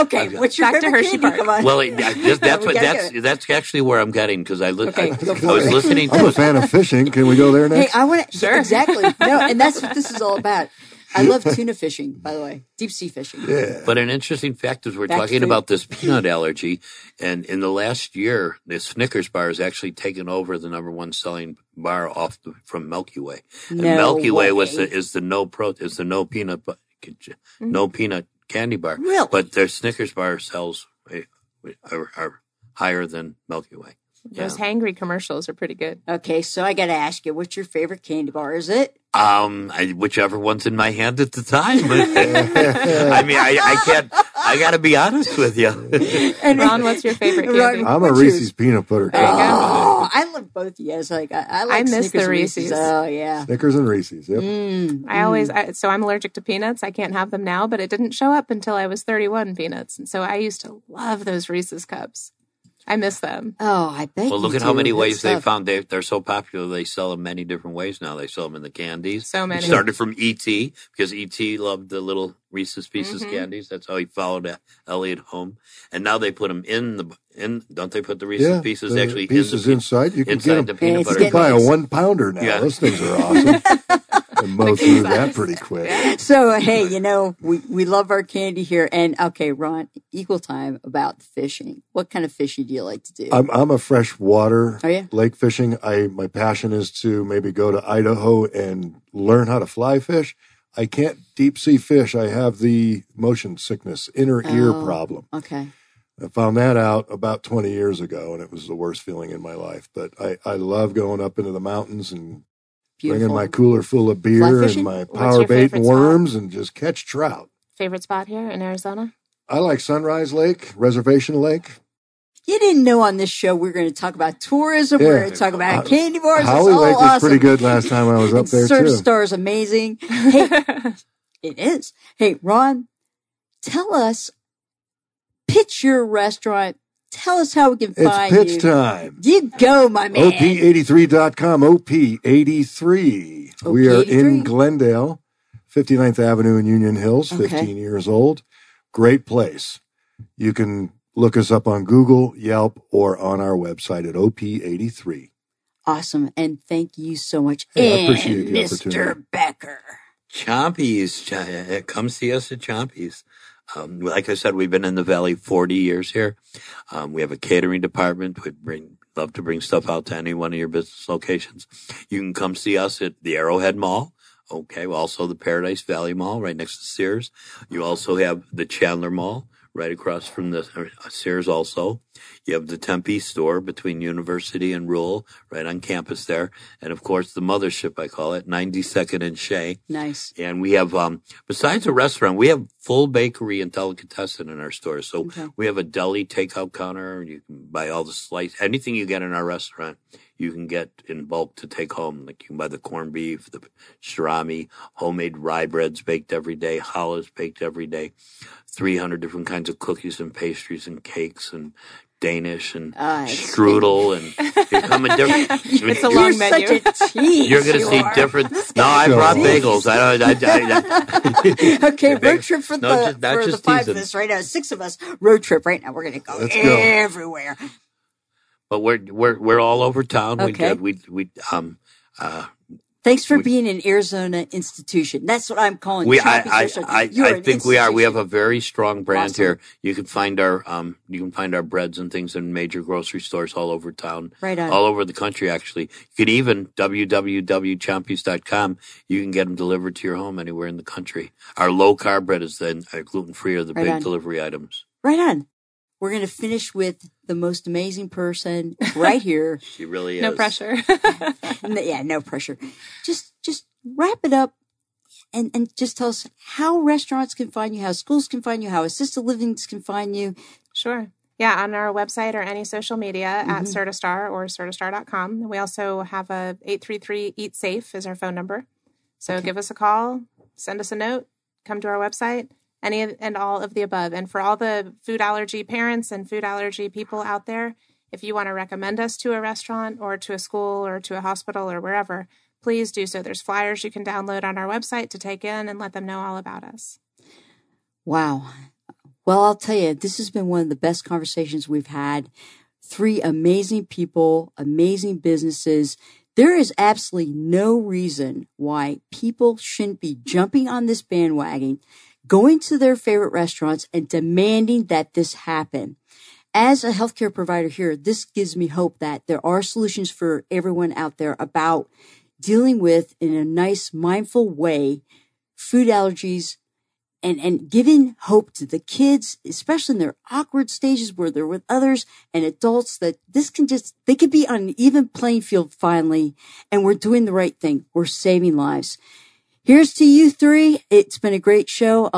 okay, what's your favorite candy? Well, that's actually where I'm getting because I was listening. I'm a fan of fishing. Can we go there next? Hey, I want to. Sure, exactly. No, and that's what this is all about. I love tuna fishing, by the way, deep sea fishing. Yeah. But an interesting fact is we're talking about this peanut allergy, and in the last year, the Snickers bar has actually taken over the #1 selling bar from Milky Way. And Milky Way is the no peanut candy bar. Really? But their Snickers bar sales are higher than Milky Way. Those Hangry commercials are pretty good. Okay, so I got to ask you, what's your favorite candy bar? Is it? Whichever onene's in my hand at the time. I mean, I can't. I got to be honest with you. And Ron, what's your favorite candy? I'm a Reese's peanut butter guy. Oh, I love both of you. It's like, I miss Snickers the Reese's. Oh, yeah. Snickers and Reese's, yep. So I'm allergic to peanuts. I can't have them now, but it didn't show up until I was 31 peanuts. And so I used to love those Reese's cups. I miss them. Oh, I bet. Well, look at how many ways they found they're so popular. They sell them many different ways now. They sell them in the candies. So many. It started from E.T. because E.T. loved the little Reese's Pieces candies. That's how he followed Elliot home. And now they put them in the Don't they put the Reese's Pieces actually inside? You can get them. You can buy a 1-pounder now. Yeah. Those things are awesome. And mow through that pretty quick. Yeah. So, hey, you know, we love our candy here. And, okay, Ron, equal time about fishing. What kind of fishing do you like to do? I'm a freshwater lake fishing. My passion is to maybe go to Idaho and learn how to fly fish. I can't deep sea fish. I have the motion sickness, inner ear problem. Okay. I found that out about 20 years ago, and it was the worst feeling in my life. But I love going up into the mountains and bringing my cooler full of beer and my power bait and worms and just catch trout. Favorite spot here in Arizona? I like Sunrise Lake, Reservation Lake. You didn't know on this show we were going to talk about tourism. Yeah. We're going to talk about candy bars. Howie Lake was pretty good last time I was up there, too. Certistar is amazing. Hey, it is. Hey, Ron, tell us, pitch your restaurant. Tell us how we can find you. It's pitch time. You go, my man. OP83.com. OP83. We are in Glendale, 59th Avenue in Union Hills, 15 years old. Great place. You can Look us up on Google, Yelp, or on our website at OP83. Awesome, and thank you so much. Hey, and I appreciate the Mr. Becker. Chompie's. Come see us at Chompie's. Like I said, we've been in the Valley 40 years here. We have a catering department. We'd love to bring stuff out to any one of your business locations. You can come see us at the Arrowhead Mall. Okay, well, also the Paradise Valley Mall right next to Sears. You also have the Chandler Mall right across from the Sears also. You have the Tempe store between University and Rural right on campus there. And, of course, the mothership, I call it, 92nd and Shea. Nice. And we have, besides a restaurant, we have full bakery and delicatessen in our store. So we have a deli takeout counter. You can buy all the slices. Anything you get in our restaurant, you can get in bulk to take home. Like you can buy the corned beef, the shirami, homemade rye breads baked every day, challahs baked every day, 300 different kinds of cookies and pastries and cakes and Danish and strudel, and you come in different. It's a long menu. You're such a cheese. You're going to see different. No, I brought bagels. I okay, road trip for the five of us right now. Six of us road trip right now. We're going to go everywhere. But we're all over town. Okay. Thanks for being an Arizona institution. That's what I'm calling. I think we are. We have a very strong brand here. You can find our breads and things in major grocery stores all over town, right on. All over the country. Actually, you could even www.Chompie's.com. You can get them delivered to your home anywhere in the country. Our low carb bread is then gluten free are the big delivery items. Right on. We're going to finish with the most amazing person right here. She really is. No pressure. Yeah, no pressure. Just wrap it up and just tell us how restaurants can find you, how schools can find you, how assisted livings can find you. Sure. Yeah, on our website or any social media at Certistar or Certistar.com. We also have a 833 Eat Safe is our phone number. So give us a call, send us a note, come to our website. Any and all of the above. And for all the food allergy parents and food allergy people out there, if you want to recommend us to a restaurant or to a school or to a hospital or wherever, please do so. There's flyers you can download on our website to take in and let them know all about us. Wow. Well, I'll tell you, this has been one of the best conversations we've had. Three amazing people, amazing businesses. There is absolutely no reason why people shouldn't be jumping on this bandwagon, going to their favorite restaurants and demanding that this happen. As a healthcare provider here, this gives me hope that there are solutions for everyone out there about dealing with, in a nice, mindful way, food allergies and giving hope to the kids, especially in their awkward stages where they're with others and adults, that this can just, they could be on an even playing field finally, and we're doing the right thing. We're saving lives. Here's to you three. It's been a great show.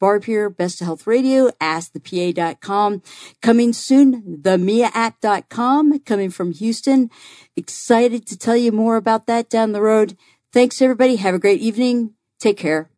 Barb here, Best of Health Radio, AskThePA.com. Coming soon, TheMiaApp.com, coming from Houston. Excited to tell you more about that down the road. Thanks, everybody. Have a great evening. Take care.